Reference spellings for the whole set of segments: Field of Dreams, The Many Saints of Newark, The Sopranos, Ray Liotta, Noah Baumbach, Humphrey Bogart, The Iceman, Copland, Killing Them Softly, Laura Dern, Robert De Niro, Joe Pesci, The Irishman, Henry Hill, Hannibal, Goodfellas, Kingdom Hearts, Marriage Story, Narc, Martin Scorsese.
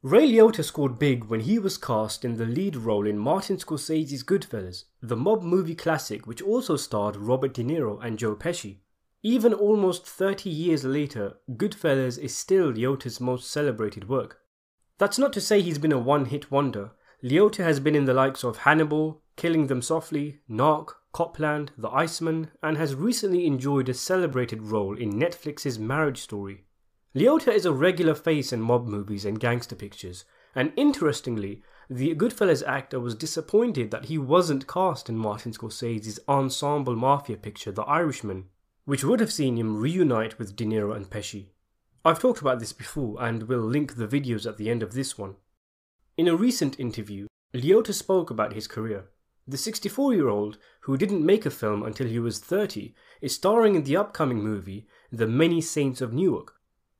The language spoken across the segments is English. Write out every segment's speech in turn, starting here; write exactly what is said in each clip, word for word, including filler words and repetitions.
Ray Liotta scored big when he was cast in the lead role in Martin Scorsese's Goodfellas, the mob movie classic which also starred Robert De Niro and Joe Pesci. Even almost thirty years later, Goodfellas is still Liotta's most celebrated work. That's not to say he's been a one-hit wonder. Liotta has been in the likes of Hannibal, Killing Them Softly, Narc, Copland, The Iceman, and has recently enjoyed a celebrated role in Netflix's Marriage Story. Liotta is a regular face in mob movies and gangster pictures, and interestingly, the Goodfellas actor was disappointed that he wasn't cast in Martin Scorsese's ensemble mafia picture The Irishman, which would have seen him reunite with De Niro and Pesci. I've talked about this before and will link the videos at the end of this one. In a recent interview, Liotta spoke about his career. The sixty-four-year-old, who didn't make a film until he was thirty, is starring in the upcoming movie The Many Saints of Newark,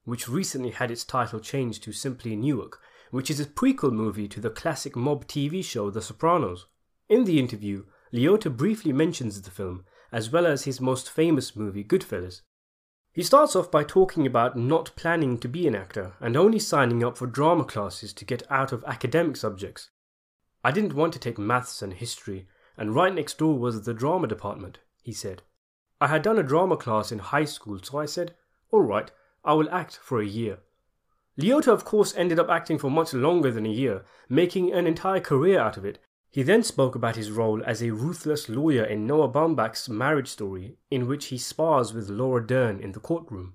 which recently had its title changed to simply Newark, which is a prequel movie to the classic mob T V show The Sopranos. In the interview, Liotta briefly mentions the film, as well as his most famous movie, Goodfellas. He starts off by talking about not planning to be an actor and only signing up for drama classes to get out of academic subjects. I didn't want to take maths and history, and right next door was the drama department, he said. I had done a drama class in high school, so I said, all right, I will act for a year. Liotta, of course, ended up acting for much longer than a year, making an entire career out of it. He then spoke about his role as a ruthless lawyer in Noah Baumbach's Marriage Story, in which he spars with Laura Dern in the courtroom.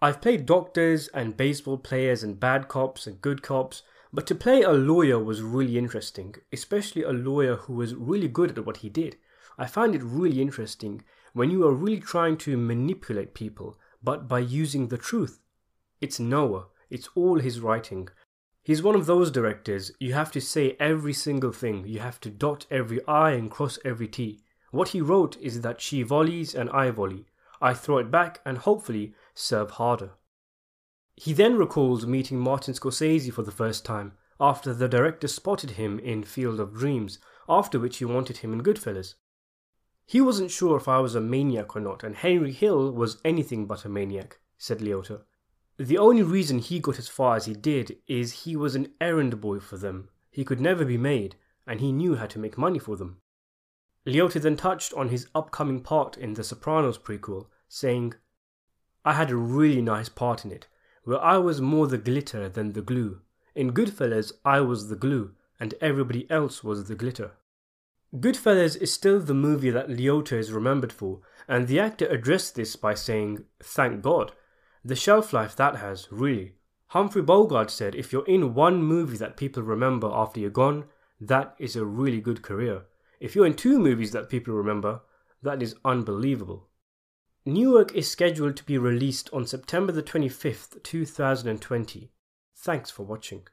I've played doctors and baseball players and bad cops and good cops, but to play a lawyer was really interesting, especially a lawyer who was really good at what he did. I find it really interesting when you are really trying to manipulate people, but by using the truth. It's Noah. It's all his writing. He's one of those directors, you have to say every single thing, you have to dot every I and cross every T. What he wrote is that she volleys and I volley. I throw it back and hopefully serve harder. He then recalls meeting Martin Scorsese for the first time, after the director spotted him in Field of Dreams, after which he wanted him in Goodfellas. He wasn't sure if I was a maniac or not, and Henry Hill was anything but a maniac, said Liotta. The only reason he got as far as he did is he was an errand boy for them. He could never be made, and he knew how to make money for them. Liotta then touched on his upcoming part in The Sopranos prequel, saying, I had a really nice part in it, where I was more the glitter than the glue. In Goodfellas, I was the glue, and everybody else was the glitter. Goodfellas is still the movie that Liotta is remembered for, and the actor addressed this by saying, thank God. The shelf life that has, really. Humphrey Bogart said, if you're in one movie that people remember after you're gone, that is a really good career. If you're in two movies that people remember, that is unbelievable. Newark is scheduled to be released on September the twenty-fifth, two thousand twenty. Thanks for watching.